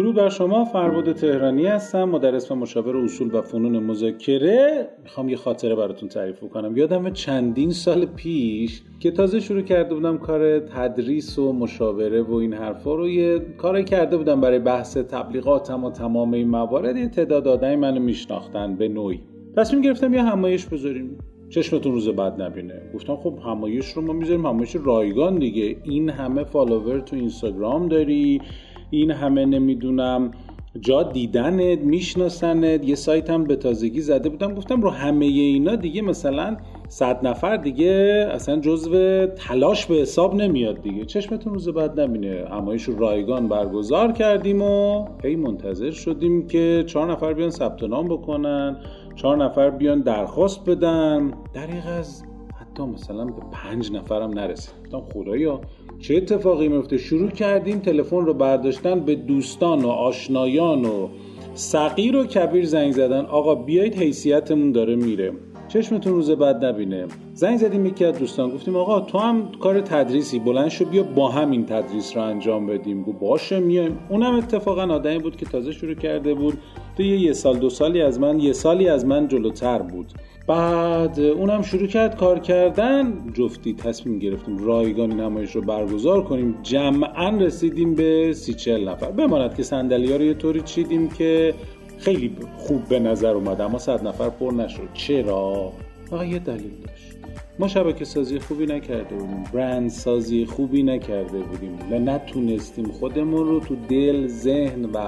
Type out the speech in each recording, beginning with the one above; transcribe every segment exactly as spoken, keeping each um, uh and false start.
درود بر شما، فرهاد تهرانی هستم، مدرس و مشاور اصول و فنون مذاکره. میخوام یه خاطره براتون تعریف کنم. یادم چندین سال پیش که تازه شروع کرده بودم کار تدریس و مشاوره و این حرفا رو، یه کاری کرده بودم برای بحث تبلیغاتم و تمام این موارد. یه تعداد آدمی منو میشناختن به نوعی. تصمیم گرفتم یه همایش بذاریم. چشمتون روز بعد نبینه. گفتم خب همایش رو ما میذاریم، همایش رایگان دیگه. این همه فالوور تو اینستاگرام داری، این همه نمیدونم جا دیدنت، میشناسنت، یه سایت هم به تازگی زده بودم. گفتم رو همه اینا دیگه مثلا صد نفر دیگه اصلا جزو تلاش به حساب نمیاد دیگه. چشمتون روز بعد نمینه. همایش رو رایگان برگزار کردیم و هی منتظر شدیم که چهار نفر بیان ثبت نام بکنن، چهار نفر بیان درخواست بدن. دریغ از حتی مثلا به پنج نفرم نرسید. گفتم خدایا چه اتفاقی میفته؟ شروع کردیم تلفن رو برداشتن، به دوستان و آشنایان و صغیر و کبیر زنگ زدن، آقا بیایید حیثیتمون داره میره، چشمتون روز بعد نبینه. زنگ زدیم یکی از دوستان، گفتیم آقا تو هم کار تدریسی، بلند شو بیا با هم این تدریس رو انجام بدیم. گفت باشه میایم. اونم اتفاقا آدمی بود که تازه شروع کرده بود، تو یه سال دو سالی از من یه سالی از من جلوتر بود. بعد اونم شروع کرد کار کردن. جفتی تصمیم گرفتیم رایگان این همایش رو برگزار کنیم. جمعاً رسیدیم به سی چهل نفر. بماند که صندلی‌ها رو یه طوری چیدیم که خیلی خوب به نظر اومد، اما صد نفر پر نشد. چرا؟ واقعا یه دلیل داشت. ما شبکه سازی خوبی نکرده بودیم، برند سازی خوبی نکرده بودیم و نتونستیم خودمون رو تو دل، ذهن و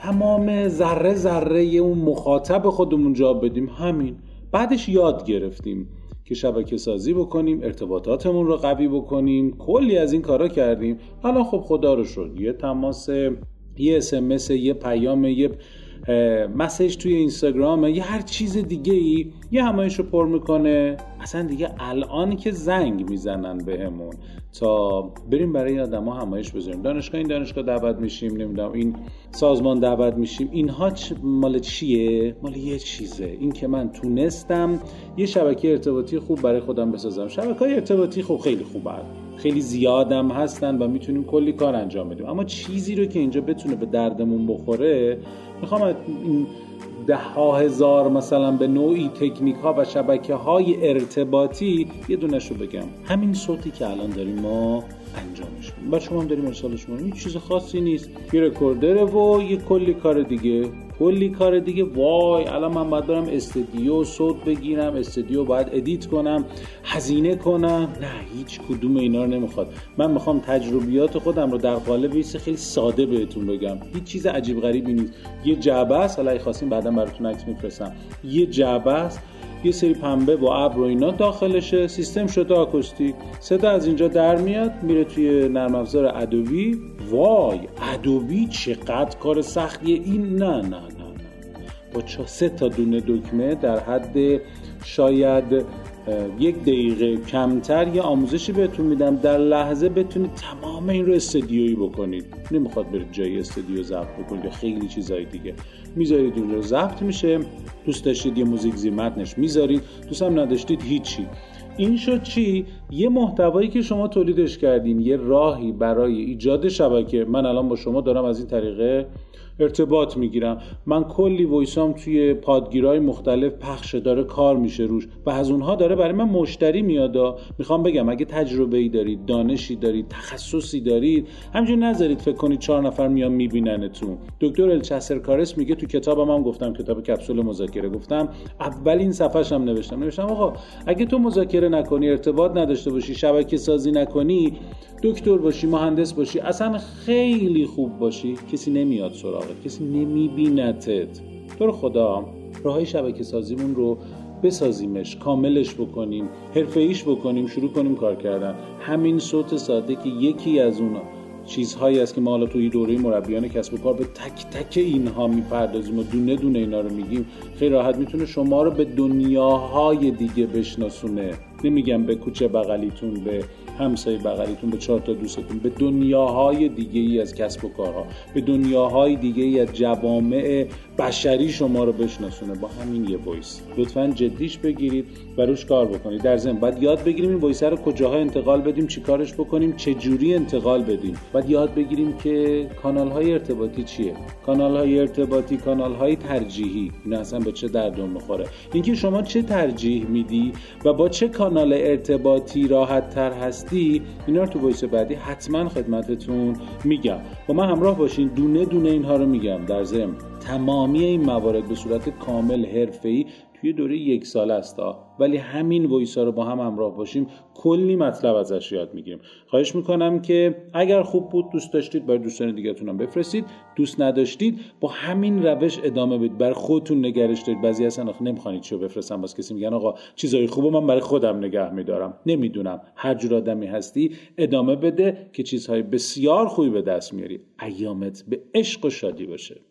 تمام ذره ذره اون مخاطب خودمون جا بدیم. همین. بعدش یاد گرفتیم که شبکه سازی بکنیم، ارتباطاتمون رو قوی بکنیم، کلی از این کارا کردیم. حالا خب خدا رو شد یه تماس، یه اس ام اس، یه پیام، یه مسیج توی اینستاگرام، یه هر چیز دیگه ای یه همایش رو پر میکنه. اصلا دیگه الان که زنگ میزنن بهمون تا بریم برای آدما همایش بذاریم. دانشگاه این دانشگاه دعوت میشیم، نمیدونم این سازمان دعوت میشیم. اینها مال چیه؟ مال یه چیزه، این که من تونستم یه شبکه ارتباطی خوب برای خودم بسازم. شبکه‌های ارتباطی خوب خیلی خوبه، خیلی زیادم هستن و میتونیم کلی کار انجام بدیم، اما چیزی رو که اینجا بتونه به دردمون بخوره، میخوام این ده ها هزار مثلا به نوعی تکنیک ها و شبکه های ارتباطی یه دونش رو بگم. همین صوتی که الان داریم ما انجامش میدیم، بعد شما هم داریم ارسالش میکنیم، هیچ چیز خاصی نیست، یه رکوردره و یه کلی کار دیگه کلی کار دیگه وای الان من باید برم استودیو صوت بگیرم، استودیو باید ادیت کنم، هزینه کنم. نه، هیچ کدوم اینا رو نمیخواد. من میخوام تجربیات خودم رو در قالب یه خیلی ساده بهتون بگم. هیچ چیز عجیب غریبی نیست. یه جعبه است، حالا اگه خواستین بعدا براتون عکس میفرستم. یه جعبه است، یه سری پنبه و ابر و اینا داخلشه، سیستم شده آکوستیک، صدا از اینجا در میاد میره توی نرم افزار ادوبی. وای ادوبی چقدر کار سختیه این. نه نه نه نه با سه تا دونه دکمه در حد شاید یک دقیقه کمتر یه آموزشی بهتون میدم، در لحظه بتونید تمام این رو استدیویی بکنید. نمیخواد برید جای استدیو ضبط بکنید یا خیلی چیزای دیگه، میذارید اون رو ضبط میشه، دوست داشتید یه موزیک زیر متنش میذارید، دوست هم نداشتید هیچی. این شد چی؟ یه محتوایی که شما تولیدش کردین، یه راهی برای ایجاد شبکه. من الان با شما دارم از این طریقه ارتباط میگیرم، من کلی وایسام توی پادگیرهای مختلف پخش داره، کار میشه روش و از اونها داره برای من مشتری میادا. میخوام بگم اگه تجربه‌ای دارید، دانشی دارید، تخصصی دارید، همینجوری نذارید فکر کنید چهار نفر میان میبیننتون. دکتر الچسر کارس میگه تو کتابم هم گفتم، کتاب کپسول مذاکره گفتم، اولین صفحه‌ش هم نوشتم نوشتم آقا اگه تو مذاکره نکنی، ارتباط نداشته باشی، شبکه سازی نکنی، دکتر باشی، مهندس باشی، اصلا خیلی خوب باشی، کسی نمیاد سراغ، کسی نمیبینتت. تو رو خدا راهای شبکه سازیمون رو بسازیمش، کاملش بکنیم، حرفه‌ایش بکنیم، شروع کنیم کار کردن. همین صوت ساده که یکی از اون چیزهایی است که ما حالا توی دوره مربیان کسب و کار به تک تک اینها میپردازیم و دونه دونه اینا رو میگیم، خیلی راحت میتونه شما رو به دنیاهای دیگه بشناسونه. نمیگم به کوچه بغلیتون، به همسایه بغلیتون، به چهار تا دوستتون، به دنیاهای دیگه ای از کسب و کارها، به دنیاهای دیگه ای از جوامع بشری شما رو بشناسونه با همین یه وایس. لطفاً جدیش بگیرید و روش کار بکنید. در ضمن باید یاد بگیریم این وایس رو کجاها انتقال بدیم، چیکارش بکنیم، چه جوری انتقال بدیم. باید یاد بگیریم که کانال‌های ارتباطی چیه، کانال‌های ارتباطی، کانال‌های ترجیحی، اینا اصلا به چه دردون می‌خوره. اینکه شما چه ترجیح میدی و با چه کانال ارتباطی راحت‌تر هستی، اینا رو تو وایس بعدی حتما خدمتتون میگم. با من همراه باشین، دونه دونه اینها رو میگم. در ضمن تمامی این موارد به صورت کامل حرفه‌ای توی دوره یک ساله است، ولی همین وایسا رو با هم همراه باشیم کلی مطلب ازش یاد میگیریم. خواهش میکنم که اگر خوب بود دوست داشتید برای دوستان دیگه‌تون هم بفرستید، دوست نداشتید با همین روش ادامه بدید، برای خودتون نگرش دارید. بعضی اصلا آخه نمیخواید چیو بفرستم واسه کسی، میگن آقا چیزای خوبو من برای خودم نگه میدارم. نمیدونم، هر جور آدمی هستی ادامه بده که چیزهای بسیار خوبی به دست میاری. ایامت به عشق و شادی باشه.